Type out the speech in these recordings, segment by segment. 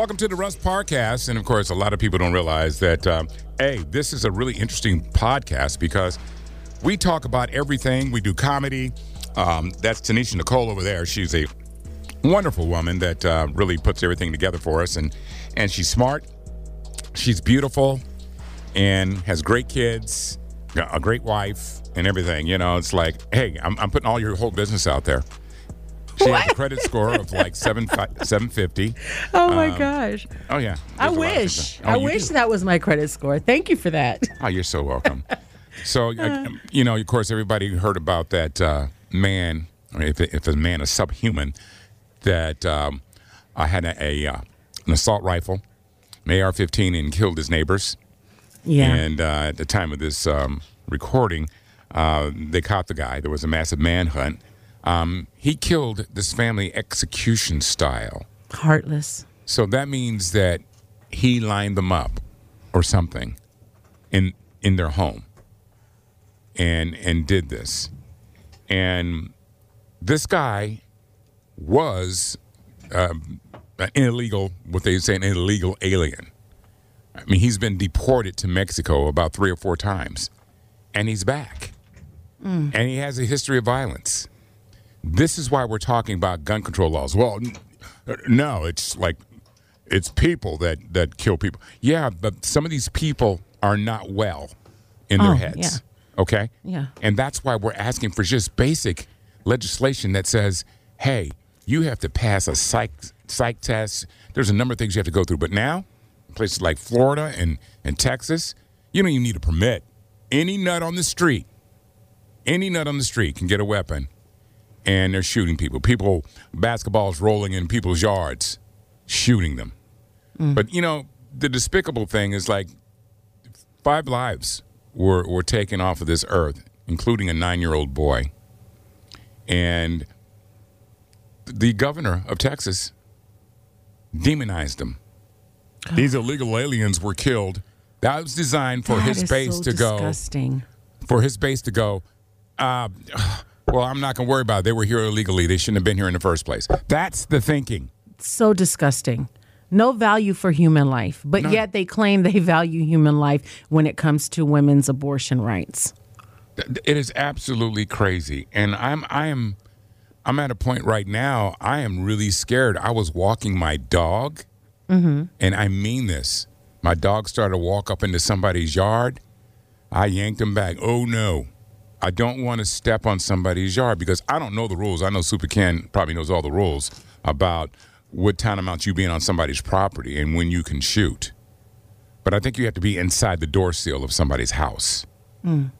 Welcome to the Russ Parcast. And, of course, a lot of people don't realize that, this is a really interesting podcast because we talk about everything. We do comedy. That's Tanisha Nichole over there. She's a wonderful woman that really puts everything together for us. And she's smart. She's beautiful and has great kids, a great wife, and everything. You know, it's like, hey, I'm putting all your whole business out there. She has a credit score of like 750. Oh, my gosh. Oh, yeah. I wish that was my credit score. Thank you for that. Oh, you're so welcome. So, you know, of course, everybody heard about that man, or if a man is subhuman, that had an assault rifle, an AR-15, and killed his neighbors. Yeah. And at the time of this recording, they caught the guy. There was a massive manhunt. He killed this family execution style. Heartless. So that means that he lined them up or something in their home and did this. And this guy was an illegal alien. I mean, he's been deported to Mexico about 3 or 4 times, and he's back. Mm. And he has a history of violence. This is why we're talking about gun control laws. Well, no, it's like it's people that kill people. Yeah, but some of these people are not well in their heads. Yeah. Okay? Yeah. And that's why we're asking for just basic legislation that says, hey, you have to pass a psych test. There's a number of things you have to go through. But now, places like Florida and Texas, you don't even need a permit. Any nut on the street can get a weapon. And they're shooting people. People, basketballs rolling in people's yards, shooting them. Mm. But, you know, the despicable thing is like 5 lives were taken off of this earth, including a 9-year-old boy. And the governor of Texas demonized them. Oh. These illegal aliens were killed. That was designed for his base to go. Disgusting. For his base to go, well, I'm not going to worry about it. They were here illegally. They shouldn't have been here in the first place. That's the thinking. So disgusting. No value for human life. But yet they claim they value human life when it comes to women's abortion rights. It is absolutely crazy. And I'm at a point right now, I am really scared. I was walking my dog, and I mean this. My dog started to walk up into somebody's yard. I yanked him back. Oh, no. I don't want to step on somebody's yard because I don't know the rules. I know Super Ken probably knows all the rules about what time amounts you being on somebody's property and when you can shoot. But I think you have to be inside the door seal of somebody's house. Mm.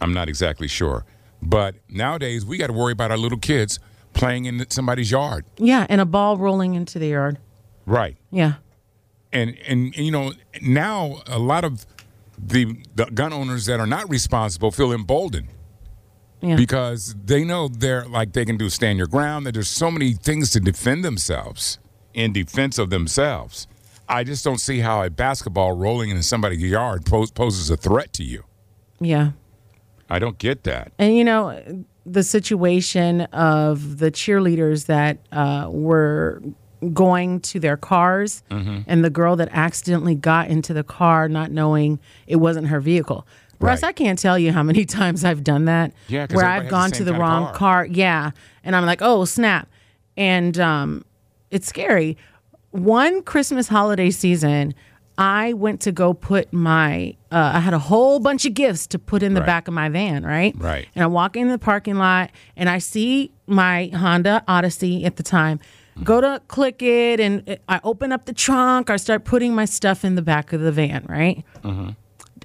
I'm not exactly sure. But nowadays, we got to worry about our little kids playing in somebody's yard. Yeah, and a ball rolling into the yard. Right. Yeah. And you know, now a lot of the gun owners that are not responsible feel emboldened. Yeah. Because they know they can do stand your ground, that there's so many things to defend themselves in defense of themselves. I just don't see how a basketball rolling into somebody's yard poses a threat to you. Yeah. I don't get that. And, you know, the situation of the cheerleaders that were going to their cars and the girl that accidentally got into the car not knowing it wasn't her vehicle. Right. Russ, I can't tell you how many times I've done that where I've gone to the wrong car. Yeah. And I'm like, oh, snap. And it's scary. One Christmas holiday season, I went to go put I had a whole bunch of gifts to put in the back of my van, right? Right. And I walk into the parking lot and I see my Honda Odyssey at the time. Go to click it, and I open up the trunk. I start putting my stuff in the back of the van, right? Mm-hmm.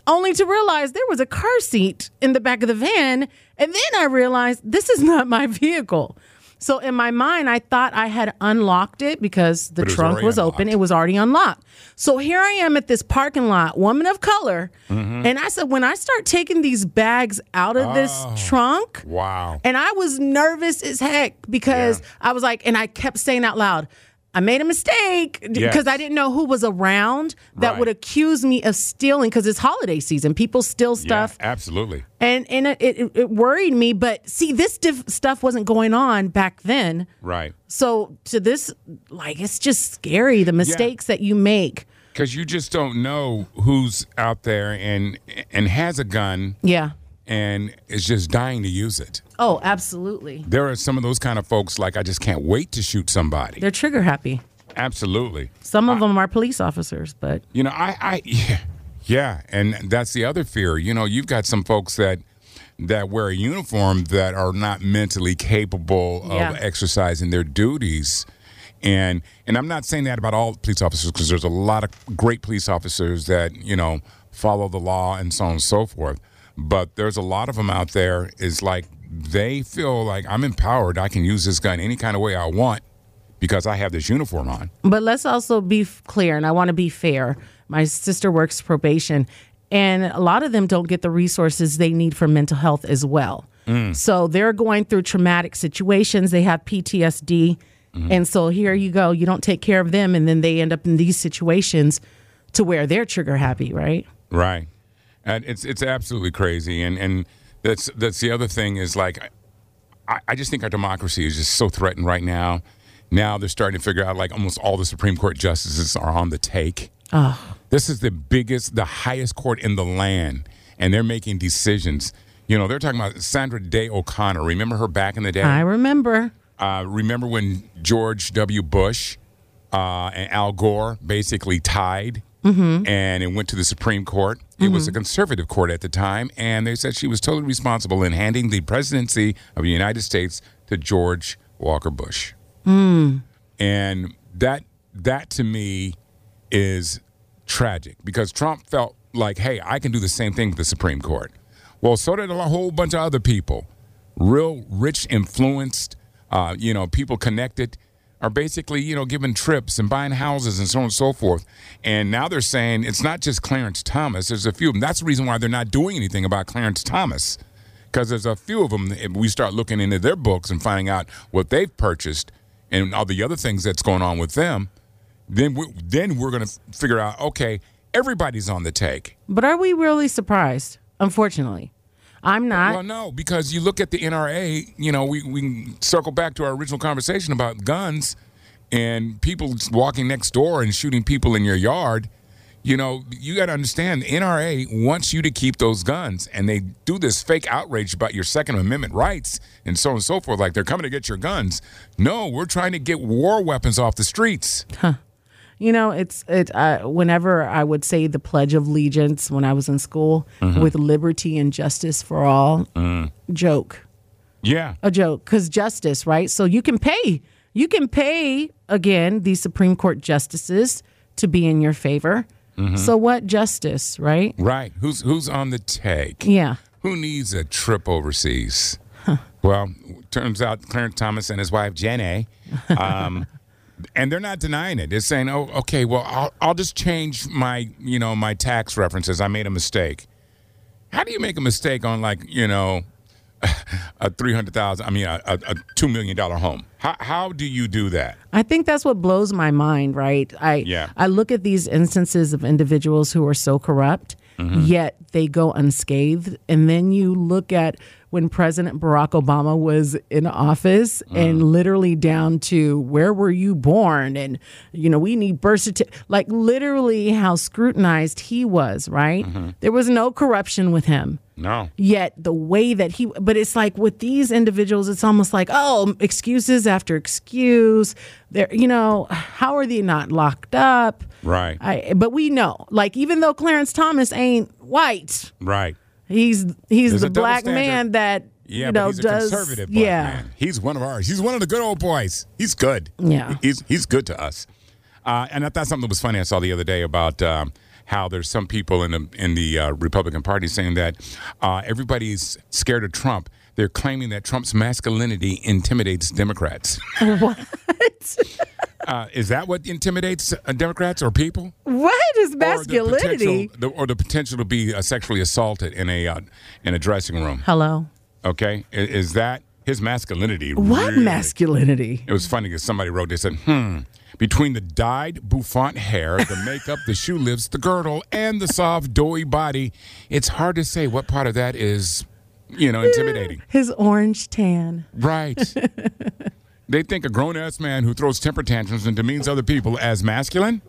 Only to realize there was a car seat in the back of the van, and then I realized this is not my vehicle. So in my mind, I thought I had unlocked it because the trunk was open. It was already unlocked. So here I am at this parking lot, woman of color. Mm-hmm. And I said, when I start taking these bags out of this trunk. Wow. And I was nervous as heck because I was like, and I kept saying out loud, I made a mistake because I didn't know who was around that would accuse me of stealing, because it's holiday season. People steal stuff. Yeah, absolutely. And it worried me. But see, this stuff wasn't going on back then. Right. So to this, like, it's just scary, the mistakes that you make. Because you just don't know who's out there and has a gun. Yeah. And is just dying to use it. Oh, absolutely. There are some of those kind of folks, like, I just can't wait to shoot somebody. They're trigger happy. Absolutely. Some of them are police officers, but... You know, Yeah, and that's the other fear. You know, you've got some folks that wear a uniform that are not mentally capable of exercising their duties. And I'm not saying that about all police officers, because there's a lot of great police officers that, you know, follow the law and so on and so forth. But there's a lot of them out there is like, they feel like, I'm empowered. I can use this gun any kind of way I want because I have this uniform on. But let's also be clear, and I want to be fair. My sister works probation, and a lot of them don't get the resources they need for mental health as well. Mm. So they're going through traumatic situations. They have PTSD. Mm-hmm. And so here you go. You don't take care of them, and then they end up in these situations to where they're trigger happy, right? Right. And it's absolutely crazy, and that's the other thing is, like, I just think our democracy is just so threatened right now. Now they're starting to figure out, like, almost all the Supreme Court justices are on the take. Oh. This is the highest court in the land, and they're making decisions. You know, they're talking about Sandra Day O'Connor. Remember her back in the day? I remember. Remember when George W. Bush and Al Gore basically tied? Mm-hmm. And it went to the Supreme Court. It was a conservative court at the time, and they said she was totally responsible in handing the presidency of the United States to George Walker Bush. Mm. And that to me is tragic, because Trump felt like, hey, I can do the same thing with the Supreme Court. Well, so did a whole bunch of other people. Real rich, influenced, people connected, are basically, you know, giving trips and buying houses and so on and so forth. And now they're saying it's not just Clarence Thomas. There's a few of them. That's the reason why they're not doing anything about Clarence Thomas, because there's a few of them. If we start looking into their books and finding out what they've purchased and all the other things that's going on with them, then we're going to figure out, okay, everybody's on the take. But are we really surprised? Unfortunately. I'm not. Well, no, because you look at the NRA, you know, we can circle back to our original conversation about guns and people walking next door and shooting people in your yard. You know, you got to understand, the NRA wants you to keep those guns, and they do this fake outrage about your Second Amendment rights and so on and so forth, like they're coming to get your guns. No, we're trying to get war weapons off the streets. Huh. You know, whenever I would say the Pledge of Allegiance when I was in school, with liberty and justice for all, joke. Yeah. A joke, because justice, right? So you can pay, again, these Supreme Court justices to be in your favor. Mm-hmm. So what justice, right? Right. Who's on the take? Yeah. Who needs a trip overseas? Huh. Well, turns out Clarence Thomas and his wife, Janet, and they're not denying it. They're saying, "Oh, okay. Well, I'll just change my tax references. I made a mistake." How do you make a mistake on, like, you know, a $300,000? I mean, a $2 million home. How do you do that? I think that's what blows my mind. Right? I look at these instances of individuals who are so corrupt, yet they go unscathed, and then you look at when President Barack Obama was in office, and literally down to where were you born, and, you know, we need birth certificate, like, literally how scrutinized he was, right? Mm-hmm. There was no corruption with him. No. Yet the way that but it's like with these individuals, it's almost like, oh, excuses after excuse. You know, how are they not locked up? Right. But we know, like, even though Clarence Thomas ain't white. Right. He's the black man that, yeah, you know, but he's does a conservative black man. He's one of ours. He's one of the good old boys. He's good. Yeah. He's good to us. And I thought something that was funny I saw the other day about how there's some people in the Republican Party saying that everybody's scared of Trump. They're claiming that Trump's masculinity intimidates Democrats. What? Is that what intimidates Democrats or people? What is masculinity? Or the potential to be sexually assaulted in a dressing room. Hello. Okay. Is that His masculinity. What really, masculinity? It was funny because somebody wrote, they said, between the dyed bouffant hair, the makeup, the shoe lips, the girdle, and the soft, doughy body, it's hard to say what part of that is, you know, intimidating. His orange tan. Right. They think a grown-ass man who throws temper tantrums and demeans other people as masculine?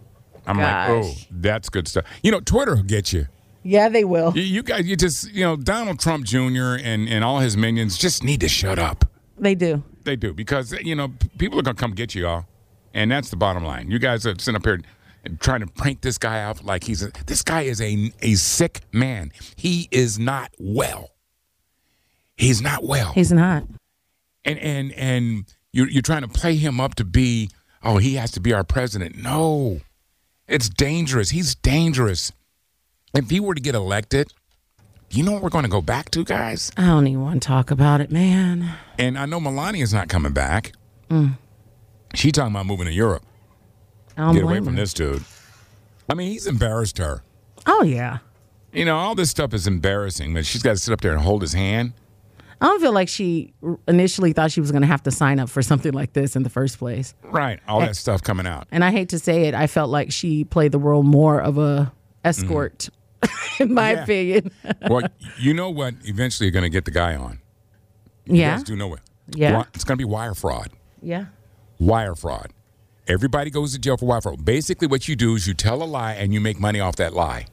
I'm like, oh, that's good stuff. You know, Twitter will get you. Yeah, they will. You guys, you just, you know, Donald Trump Jr. and all his minions just need to shut up. They do. They do, because, you know, people are going to come get you, y'all. And that's the bottom line. You guys are sitting up here trying to prank this guy out like he's this guy is a sick man. He is not well. He's not well. He's not. And you're trying to play him up to be, oh, he has to be our president. No. It's dangerous. He's dangerous. If he were to get elected, you know what we're going to go back to, guys? I don't even want to talk about it, man. And I know Melania's not coming back. Mm. She's talking about moving to Europe. Get away from this dude. I mean, he's embarrassed her. Oh, yeah. You know, all this stuff is embarrassing, but she's got to sit up there and hold his hand. I don't feel like she initially thought she was going to have to sign up for something like this in the first place. Right. All that stuff coming out. And I hate to say it, I felt like she played the role more of a escort in my opinion. Well, you know what? Eventually, you're going to get the guy on. You guys do know it. Yeah. It's going to be wire fraud. Yeah. Wire fraud. Everybody goes to jail for wire fraud. Basically, what you do is you tell a lie and you make money off that lie.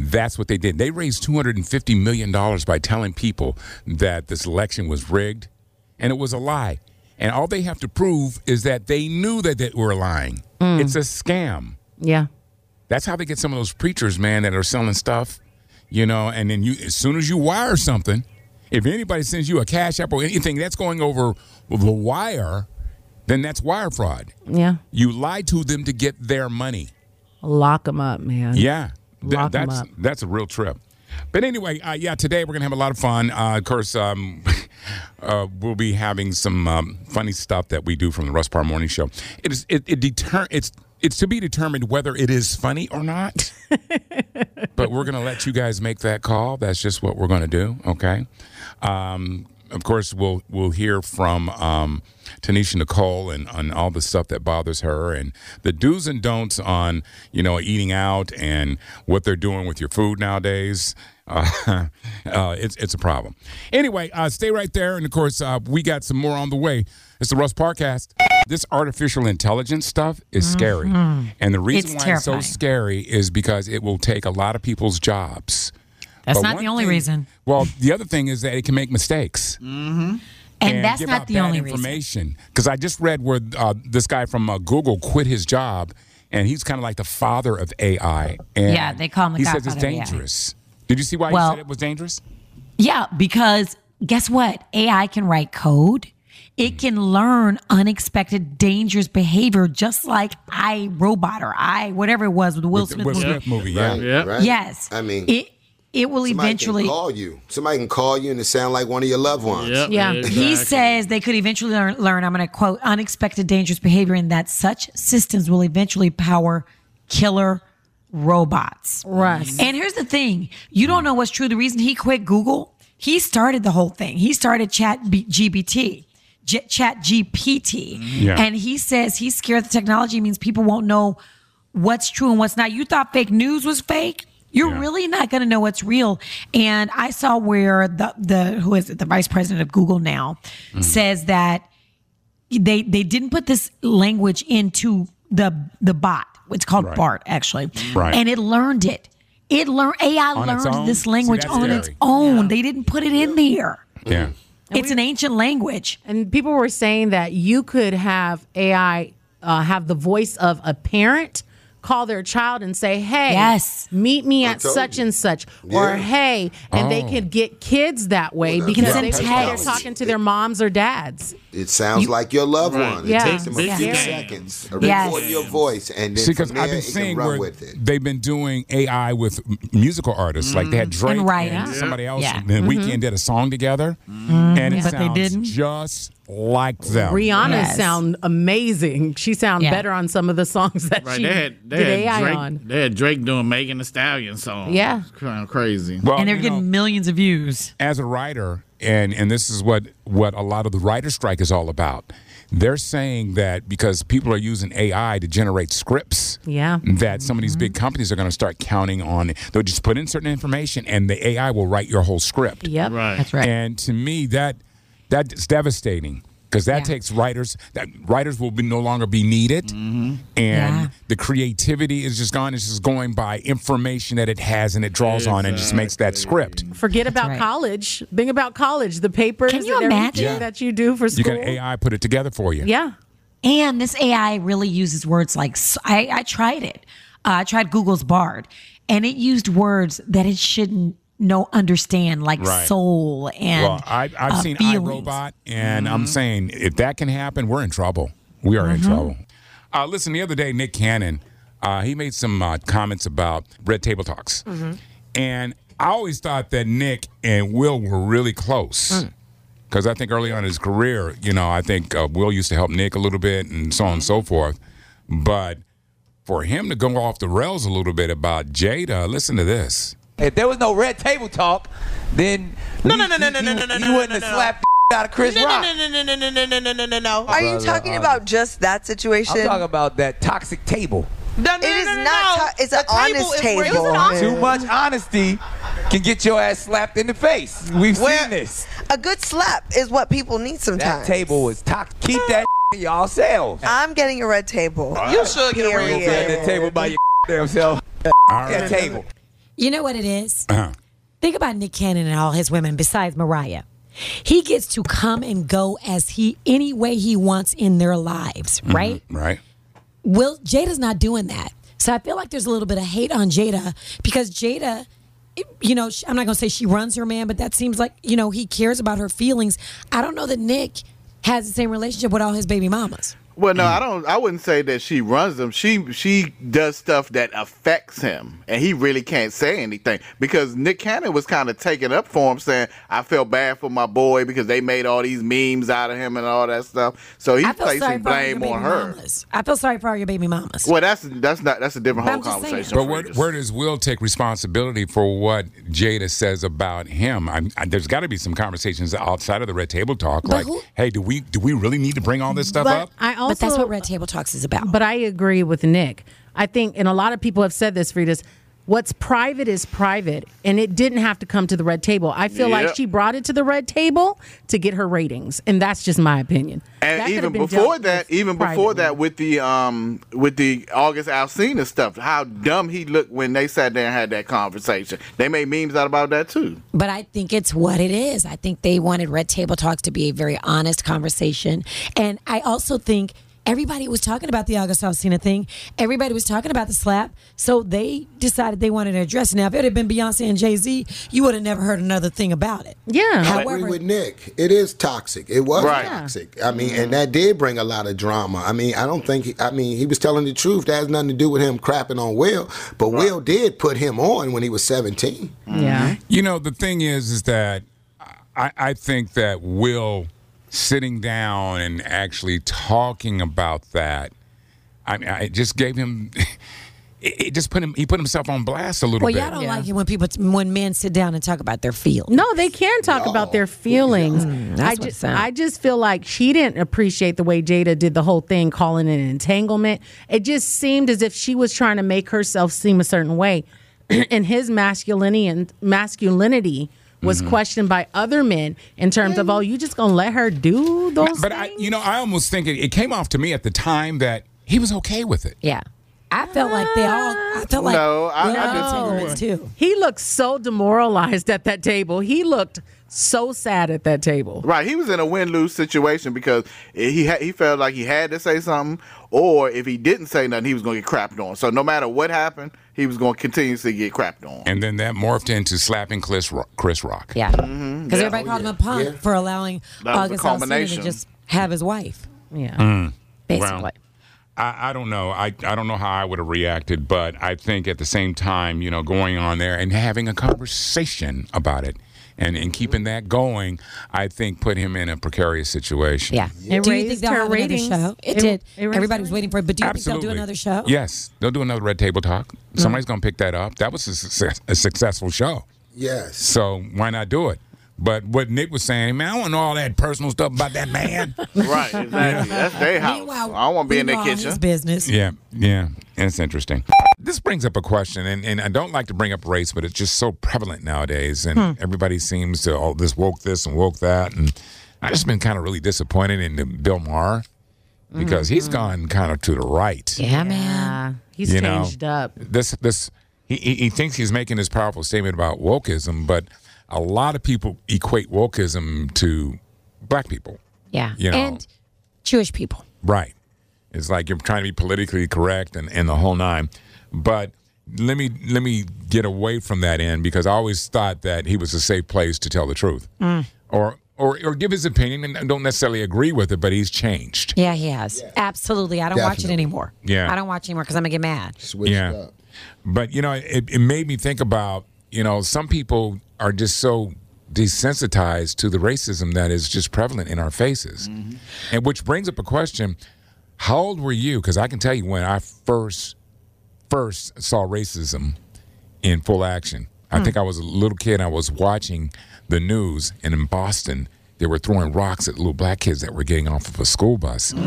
That's what they did. They raised $250 million by telling people that this election was rigged, and it was a lie. And all they have to prove is that they knew that they were lying. Mm. It's a scam. Yeah. That's how they get some of those preachers, man, that are selling stuff, you know, and then you, as soon as you wire something, if anybody sends you a Cash App or anything that's going over the wire, then that's wire fraud. Yeah. You lie to them to get their money. Lock them up, man. Yeah. Lock them up. That's a real trip. But anyway, today we're going to have a lot of fun. Of course, we'll be having some funny stuff that we do from the Russ Parr Morning Show. It's to be determined whether it is funny or not. But we're going to let you guys make that call. That's just what we're going to do, okay? Of course, we'll hear from Tanisha Nichole and on all the stuff that bothers her and the do's and don'ts on, you know, eating out and what they're doing with your food nowadays. It's a problem. Anyway, stay right there. And, of course, we got some more on the way. It's the Russ Parcast. This artificial intelligence stuff is scary. And the reason why terrifying. It's so scary is because it will take a lot of people's jobs. That's not the only reason. Well, the other thing is that it can make mistakes. Mm-hmm. And that's not the only reason. Because I just read where this guy from Google quit his job, and he's kind of like the father of AI. And yeah, they call him the godfather. He says it's dangerous. Did you see why he said it was dangerous? Yeah, because guess what? AI can write code. It can learn unexpected, dangerous behavior, just like iRobot or whatever it was with the Will Smith movie. Yeah. Right, yeah. Right. Yes. I mean... It will eventually call you. Somebody can call you and it sound like one of your loved ones. Yep, yeah. Exactly. He says they could eventually learn, I'm going to quote, unexpected dangerous behavior, and that such systems will eventually power killer robots. Right. And here's the thing. You don't know what's true. The reason he quit Google, he started the whole thing. He started Chat GPT. Yeah. And he says he's scared the technology means people won't know what's true and what's not. You thought fake news was fake? You're really not going to know what's real. And I saw where the vice president of Google now says that they didn't put this language into the bot. It's called BART, actually. Right. And it learned it. AI learned this language on its own. Yeah. They didn't put it in there. Yeah. It's an ancient language. And people were saying that you could have AI have the voice of a parent call their child and say, hey, meet me at such and such, or hey, and they could get kids that way because they're talking to their moms or dads. It sounds like your loved one. Yeah. It takes them a few seconds. Record your voice, and then from there, it can run with it. They've been doing AI with musical artists. Like they had Drake and somebody else, and Weeknd did a song together, and it sounds just like them. Rihanna sound amazing. She sound better on some of the songs that she did AI on. They had Drake doing Megan Thee Stallion song. Yeah. It's kind of crazy. Well, and they're getting millions of views. As a writer, And this is what a lot of the writer's strike is all about. They're saying that because people are using AI to generate scripts, that some of these big companies are going to start counting on it. They'll just put in certain information, and the AI will write your whole script. Yep, right. That's right. And to me, that's devastating because that takes writers. That writers will no longer be needed, and the creativity is just gone. It's just going by information that it has and it draws on and just makes that script. Forget about college. Think about college. The papers. Can you imagine everything that you do for school? You can AI put it together for you. Yeah, and this AI really uses words like I tried it. I tried Google's Bard, and it used words that it shouldn't. No, understand, like soul and feelings. Well, I've seen iRobot, and I'm saying if that can happen, we're in trouble. We are in trouble. Listen, the other day, Nick Cannon, he made some comments about Red Table Talks. And I always thought that Nick and Will were really close. Because I think early on in his career, you know, I think Will used to help Nick a little bit and so on and so forth. But for him to go off the rails a little bit about Jada, listen to this. If there was no red table talk, then you wouldn't have slapped the out of Chris Rock. No. Are you talking about just that situation? I'm talking about that toxic table. It is not. It's an honest table. Too much honesty can get your ass slapped in the face. We've seen this. A good slap is what people need sometimes. That table was toxic. Keep that to y'all selves. I'm getting a red table. You should get a red table by your damn self. That table. You know what it is? Think about Nick Cannon and all his women besides Mariah. He gets to come and go any way he wants in their lives, right? Right. Well, Jada's not doing that. So I feel like there's a little bit of hate on Jada because Jada, you know, I'm not going to say she runs her man, but that seems like, you know, he cares about her feelings. I don't know that Nick has the same relationship with all his baby mamas. Well, no, I don't. I wouldn't say that she runs them. She does stuff that affects him, and he really can't say anything because Nick Cannon was kind of taking up for him, saying, "I felt bad for my boy because they made all these memes out of him and all that stuff." So he's placing blame on her. I feel sorry for all your baby mamas. Well, that's a different whole conversation. But where does Will take responsibility for what Jada says about him? There's got to be some conversations outside of the Red Table Talk, like, "Hey, do we really need to bring all this stuff up?" But that's what Red Table Talks is about. But I agree with Nick. I think, and a lot of people have said this, Frida's, what's private is private, and it didn't have to come to the Red Table. I feel like she brought it to the Red Table to get her ratings, and that's just my opinion. And even before that, with the August Alsina stuff, how dumb he looked when they sat there and had that conversation. They made memes out about that too. But I think it's what it is. I think they wanted Red Table Talks to be a very honest conversation, and I also think everybody was talking about the August Alsina thing. Everybody was talking about the slap. So they decided they wanted to address it. Now, if it had been Beyonce and Jay-Z, you would have never heard another thing about it. Yeah. However, I agree with Nick. It is toxic. It was toxic. I mean, and that did bring a lot of drama. I mean, I don't think he was telling the truth. That has nothing to do with him crapping on Will. But Will did put him on when he was 17. Yeah. You know, the thing is that I think that Will sitting down and actually talking about that, I just gave him. It just put him. He put himself on blast a little bit. Well, y'all don't like it when men sit down and talk about their feelings. No, they can talk about their feelings. I just feel like she didn't appreciate the way Jada did the whole thing, calling it an entanglement. It just seemed as if she was trying to make herself seem a certain way, and his masculinity was questioned by other men in terms of, you just going to let her do those things? But, I almost think it came off to me at the time that he was okay with it. Yeah. I felt like they all... I felt like... I did too. He looked so demoralized at that table. He looked so sad at that table. Right. He was in a win-lose situation because he felt like he had to say something, or if he didn't say nothing, he was going to get crapped on. So no matter what happened, he was going to continuously get crapped on. And then that morphed into slapping Chris Rock. Yeah. Because everybody called him a punk for allowing August Alsina to just have his wife. Yeah. Basically. Wow. I don't know. I don't know how I would have reacted, but I think at the same time, you know, going on there and having a conversation about it and keeping that going, I think put him in a precarious situation. Yeah. Do you think they'll have another show? It did. Everybody was waiting for it, but do you think they'll do another show? Yes. They'll do another Red Table Talk. Somebody's going to pick that up. That was a successful show. Yes. So why not do it? But what Nick was saying, man, I want to know all that personal stuff about that man. Right, exactly. That's their house. Meanwhile, I don't want to be in their kitchen. His business. Yeah, yeah. It's interesting. This brings up a question, and I don't like to bring up race, but it's just so prevalent nowadays, and everybody seems to, oh, this and woke that, and I've just been kind of really disappointed in Bill Maher because he's gone kind of to the right. Yeah, man. He's changed up. He thinks he's making this powerful statement about wokeism, but a lot of people equate wokeism to black people. Yeah. And Jewish people. Right. It's like you're trying to be politically correct and the whole nine. But let me get away from that end, because I always thought that he was a safe place to tell the truth. Or give his opinion, and I don't necessarily agree with it, but he's changed. Yeah, he has. Yeah. Absolutely. I don't watch it anymore. Yeah. I don't watch it anymore because I'm going to get mad. Switched up. But, it made me think about, some people are just so desensitized to the racism that is just prevalent in our faces. Mm-hmm. And which brings up a question. How old were you? Because I can tell you when I first saw racism in full action. I think I was a little kid. I was watching the news, and in Boston, they were throwing rocks at little black kids that were getting off of a school bus. Mm.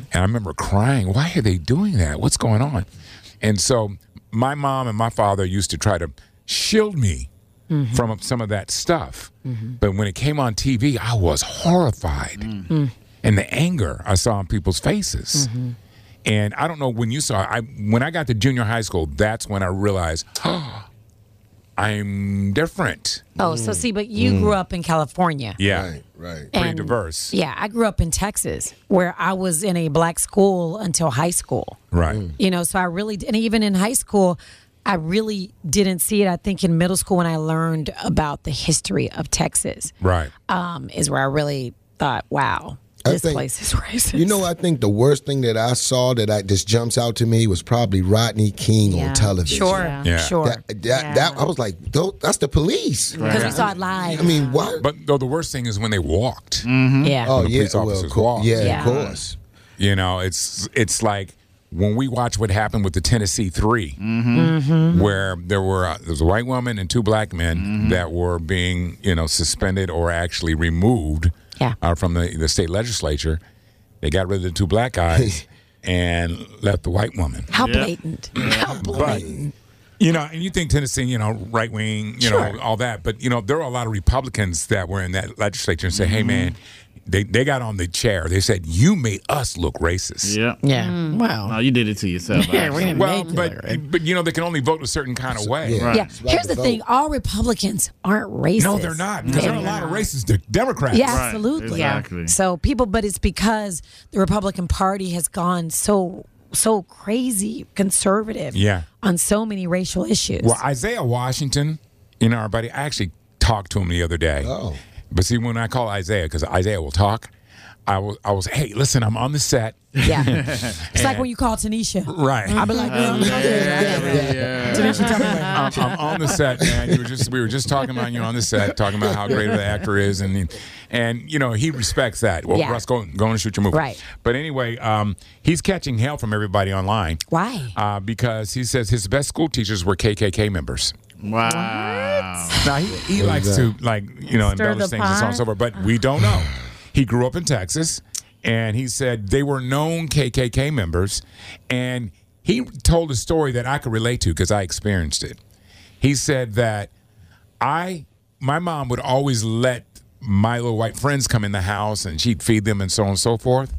And I remember crying, why are they doing that? What's going on? And so my mom and my father used to try to shield me from some of that stuff. Mm-hmm. But when it came on TV, I was horrified. Mm-hmm. And the anger I saw on people's faces. Mm-hmm. And I don't know when you saw it. When I got to junior high school, that's when I realized, I'm different. Oh, so see, but you grew up in California. Yeah. Right. Pretty diverse. Yeah, I grew up in Texas, where I was in a black school until high school. Right. So I really, and even in high school, I really didn't see it. I think in middle school when I learned about the history of Texas. Right. Is where I really thought, wow. This place is racist. I think the worst thing that I saw that just jumps out to me was probably Rodney King on television. Sure, yeah. Sure. That I was like, that's the police. Because we saw it live. I mean, what? But the worst thing is when they walked. Mm-hmm. Yeah. Oh, the police officers walked. Yeah, of course. It's like when we watched what happened with the Tennessee Three, where there was a white woman and two black men that were being suspended or actually removed. Yeah. From the state legislature. They got rid of the two black guys and left the white woman. How blatant. How blatant. But, and you think Tennessee, right wing, you know, all that. But, there are a lot of Republicans that were in that legislature and say, hey, man, they got on the chair. They said, you made us look racist. Yeah. Yeah. Mm. Wow. No, you did it to yourself. Yeah, we didn't make it. But, they can only vote a certain kind of way. Yeah. Right. Yeah. Here's the thing. All Republicans aren't racist. No, they're not. Because there are a lot of racist Democrats. Yeah, right. Absolutely. Exactly. Yeah. So but it's because the Republican Party has gone so crazy conservative on so many racial issues. Well, Isaiah Washington, our buddy, I actually talked to him the other day. Oh. But see, when I call Isaiah, because Isaiah will talk, I was, hey, listen, I'm on the set. Yeah. It's like when you call Tanisha. Right. I'll be like, Tanisha, tell me. I'm on the set, man. We were just talking about you on the set, talking about how great of an actor is. And he respects that. Well, Russ, go and shoot your movie. Right. But anyway, he's catching hell from everybody online. Why? Because he says his best school teachers were KKK members. Wow. What? Now, he likes to, embellish things and so on and so forth, but we don't know. He grew up in Texas, and he said they were known KKK members, and he told a story that I could relate to because I experienced it. He said that my mom would always let my little white friends come in the house, and she'd feed them and so on and so forth,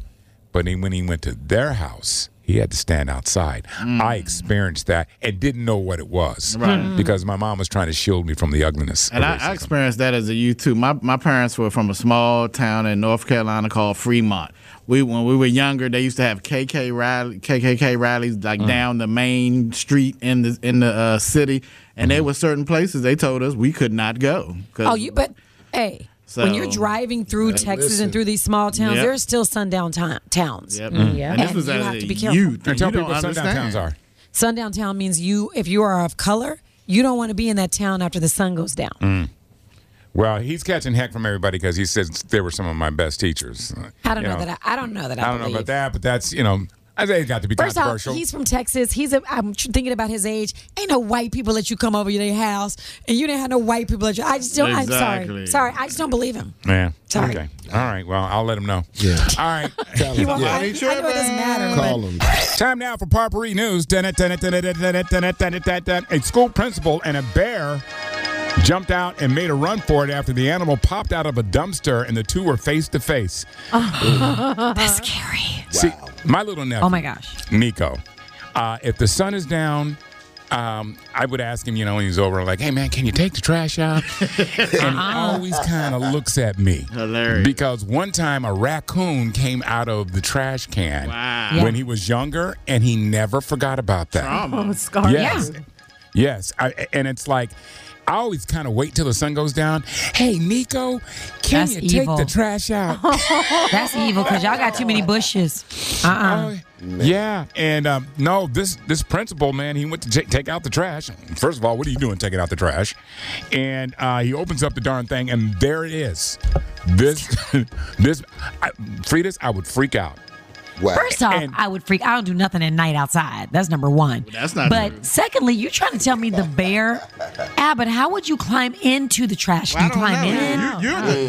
but when he went to their house, he had to stand outside. Mm. I experienced that and didn't know what it was because my mom was trying to shield me from the ugliness. And I experienced that as a youth too. My parents were from a small town in North Carolina called Fremont. When we were younger, they used to have KKK rallies down the main street in the city, and there were certain places they told us we could not go. So, when you're driving through Texas and through these small towns, there are still sundown towns. Yep. Mm-hmm. Yep. And you have to be careful. And tell people what sundown towns are. Sundown town means if you are of color, you don't want to be in that town after the sun goes down. Mm. Well, he's catching heck from everybody because he says they were some of my best teachers. I don't know that. I don't know about that, but that's Isaiah's got to be controversial. First off, he's from Texas. I'm thinking about his age. Ain't no white people that you come over to their house, and you didn't have no white people that you. I just don't. Exactly. I'm sorry. I just don't believe him. Yeah. Sorry. Okay. All right. Well, I'll let him know. Yeah. All right. Tell him. I know it doesn't matter. Call him. Time now for Potpourri News. A school principal and a bear jumped out and made a run for it after the animal popped out of a dumpster and the two were face to face. That's scary. Wow. See, my little nephew. Oh my gosh. Nico. If the sun is down, I would ask him, when he's over, like, hey man, can you take the trash out? And he always kind of looks at me. Hilarious. Because one time a raccoon came out of the trash can when he was younger, and he never forgot about that. Trauma. Oh, yes. Yeah. Yes. And it's like, I always kind of wait till the sun goes down. Hey, Nico, can you take the trash out? That's evil because y'all got too many bushes. Yeah, and no, this principal, man, he went to take out the trash. First of all, what are you doing taking out the trash? And he opens up the darn thing, and there it is. Fritas, I would freak out. Wow. First off, I would freak. I don't do nothing at night outside. That's number one. Well, that's not true. Secondly, you're trying to tell me the bear, Abbott, how would you climb into the trash? Well, I don't know.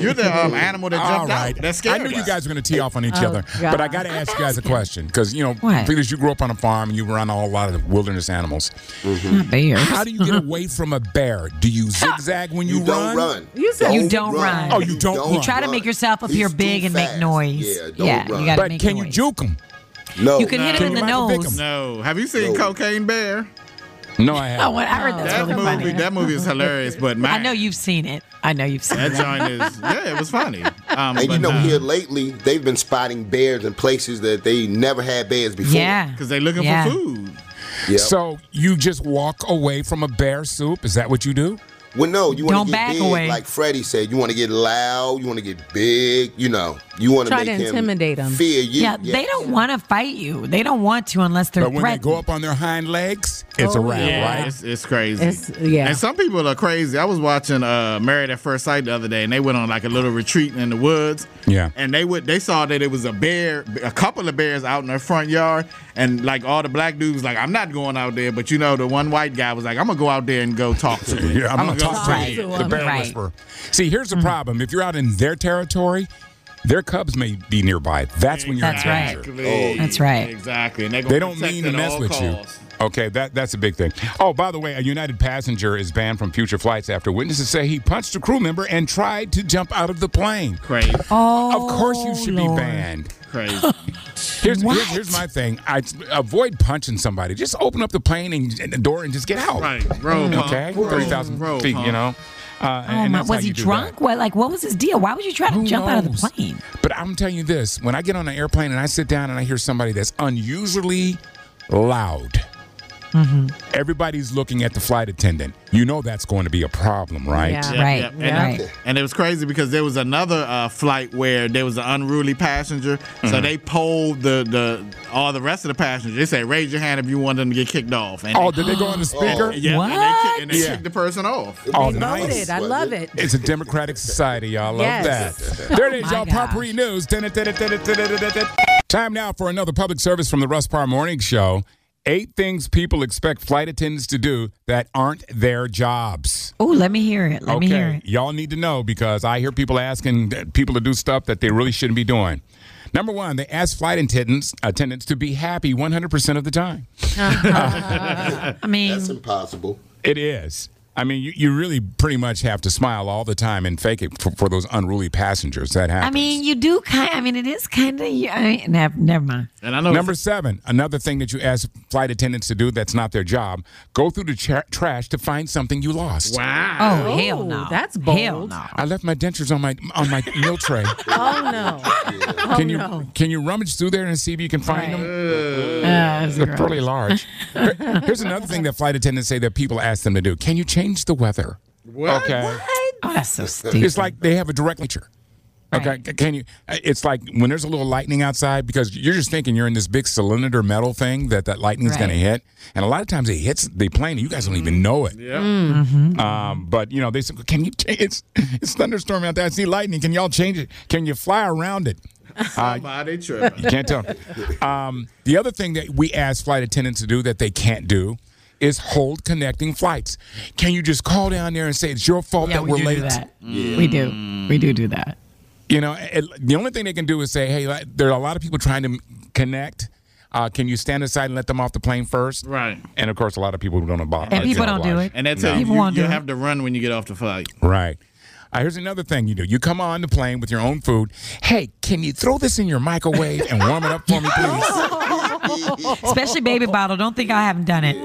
You're the animal that jumped out. That's scary. I knew you guys were going to tee off on each other, God. But I got to ask you guys a question. Because, Felix, you grew up on a farm and you were around a lot of wilderness animals. Mm-hmm. Not bears. How do you get away from a bear? Do you zigzag when you run? Don't run. You said you don't run. Oh, you don't run. You try to make yourself appear big and make noise. Yeah, don't run. You got to make noise. But can you juke him? No. You can hit him in the nose. No. Have you seen Cocaine Bear? No, I haven't. Oh, I heard that's really funny. That movie is hilarious, but man. I know you've seen it. That joint is, it was funny. And here lately, they've been spotting bears in places that they never had bears before. Yeah. Because they're looking for food. Yep. So you just walk away from a bear soup? Is that what you do? Well, no, you want to get big, like Freddie said. You want to get loud. You want to get big. You want to make him intimidate him. Fear you. Yeah, they don't want to fight you. They don't want to unless they're threatened. But when they go up on their hind legs, it's a wrap, right? It's crazy. And some people are crazy. I was watching Married at First Sight the other day, and they went on like a little retreat in the woods. Yeah. And they saw that it was a bear, a couple of bears out in their front yard, and like all the black dudes was like, I'm not going out there. But the one white guy was like, I'm gonna go out there and go talk to him. Yeah, I'm talk to the bear whisperer. See, here's the problem. If you're out in their territory, their cubs may be nearby. That's when you're in danger. Right. Oh, that's right. Exactly. And they don't mean to mess with you. Okay, that's a big thing. Oh, by the way, a United passenger is banned from future flights after witnesses say he punched a crew member and tried to jump out of the plane. Crazy. Oh, of course you should be banned. Crazy. Here's my thing. I avoid punching somebody. Just open up the plane and the door and just get out. Right. Roll. Okay. 30,000 feet. Was he drunk? What was his deal? Why would you try to jump out of the plane? But I'm telling you this: when I get on an airplane and I sit down and I hear somebody that's unusually loud, everybody's looking at the flight attendant. You know that's going to be a problem, right? Yeah, right. Yeah. And it was crazy because there was another flight where there was an unruly passenger, so they polled all the rest of the passengers. They said, raise your hand if you want them to get kicked off. And did they go on the speaker? Yeah, what? And they kicked the person off. They voted. I love it. It's a democratic society, y'all. Love that. There it is, y'all. Potpourri News. Time now for another public service from the Russ Parr Morning Show. 8 things people expect flight attendants to do that aren't their jobs. Oh, let me hear it. Let me hear it. Y'all need to know because I hear people asking people to do stuff that they really shouldn't be doing. Number one, they ask flight attendants to be happy 100% of the time. That's impossible. It is. You really pretty much have to smile all the time and fake it for those unruly passengers. That happens. You do kind of, it is kind of, never mind. And I know Number 7, another thing that you ask flight attendants to do that's not their job, go through the trash to find something you lost. Wow. Oh, hell no. That's bold. Hell no. I left my dentures on my meal tray. Oh, no. Can you rummage through there and see if you can find them? They're pretty large. Here's another thing that flight attendants say that people ask them to do. Can you change the weather? What? Okay. What? Oh, that's so stupid. It's like they have a direct lecture. Okay. Right. Can you? It's like when there's a little lightning outside because you're just thinking you're in this big cylinder metal thing that lightning's going to hit, and a lot of times it hits the plane and you guys don't even know it. Yeah. Mm-hmm. But they said, "Can you? It's thunderstorming out there. I see lightning. Can y'all change it? Can you fly around it?" Somebody tripping. You can't tell. The other thing that we ask flight attendants to do that they can't do is hold connecting flights. Can you just call down there and say it's your fault that we're late? We do that. You know, the only thing they can do is say, hey, there are a lot of people trying to connect. Can you stand aside and let them off the plane first? Right. And, of course, a lot of people don't oblige. And people don't do it. And that's you have to run when you get off the flight. Right. Here's another thing you do. You come on the plane with your own food. Hey, can you throw this in your microwave and warm it up for me, please? Especially baby bottle. Don't think I haven't done it.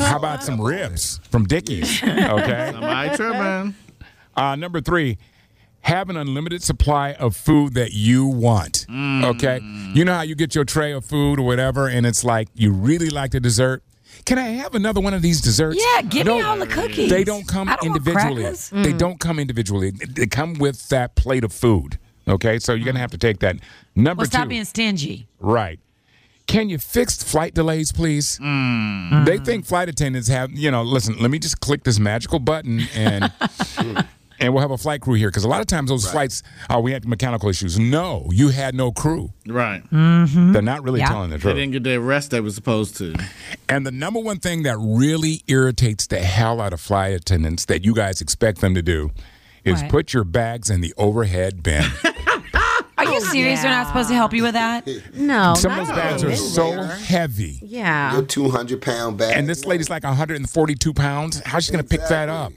How about some ribs from Dickie's? Okay. Somebody tripping. Number three. Have an unlimited supply of food that you want, okay? You know how you get your tray of food or whatever, and it's like you really like the dessert? Can I have another one of these desserts? Yeah, give me all the cookies. They don't come individually. They don't come individually. They come with that plate of food, okay? So you're going to have to take that. Number two. Well, stop being stingy. Right. Can you fix flight delays, please? They think flight attendants have, listen, let me just click this magical button and... And we'll have a flight crew here because a lot of times those flights, we had mechanical issues. No, you had no crew. Right. Mm-hmm. They're not really telling the truth. They didn't get the rest they were supposed to. And the number one thing that really irritates the hell out of flight attendants that you guys expect them to do is put your bags in the overhead bin. Are you serious? They're not supposed to help you with that? No. Some of those bags are so heavy. Yeah. Your 200-pound bag. And this lady's like 142 pounds. How's she going to pick that up?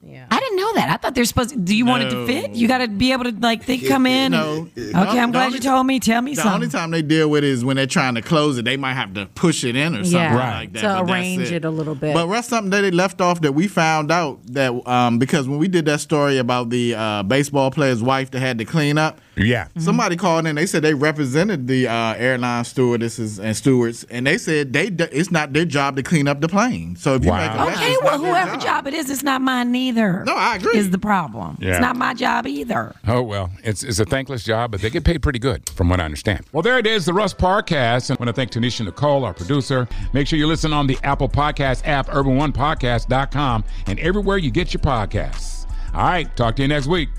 Yeah. I didn't know that. I thought they're supposed to. Do you want it to fit? You got to be able to, they come in. No. Okay, I'm glad you told me. Tell me something. The only time they deal with it is when they're trying to close it. They might have to push it in or something like that. To arrange it a little bit. But that's something that they left off that we found out that because when we did that story about the baseball player's wife that had to clean up. Yeah. Mm-hmm. Somebody called in. They said they represented the airline stewardesses and stewards, and they said it's not their job to clean up the plane. So if you make a mess, it's not whoever job it is, it's not mine either. No, I agree. Is the problem? Yeah. It's not my job either. Oh well, it's a thankless job, but they get paid pretty good, from what I understand. Well, there it is, the Russ Parrcast. And I want to thank Tanisha Nichole, our producer. Make sure you listen on the Apple Podcast app, UrbanOnePodcast.com, and everywhere you get your podcasts. All right, talk to you next week.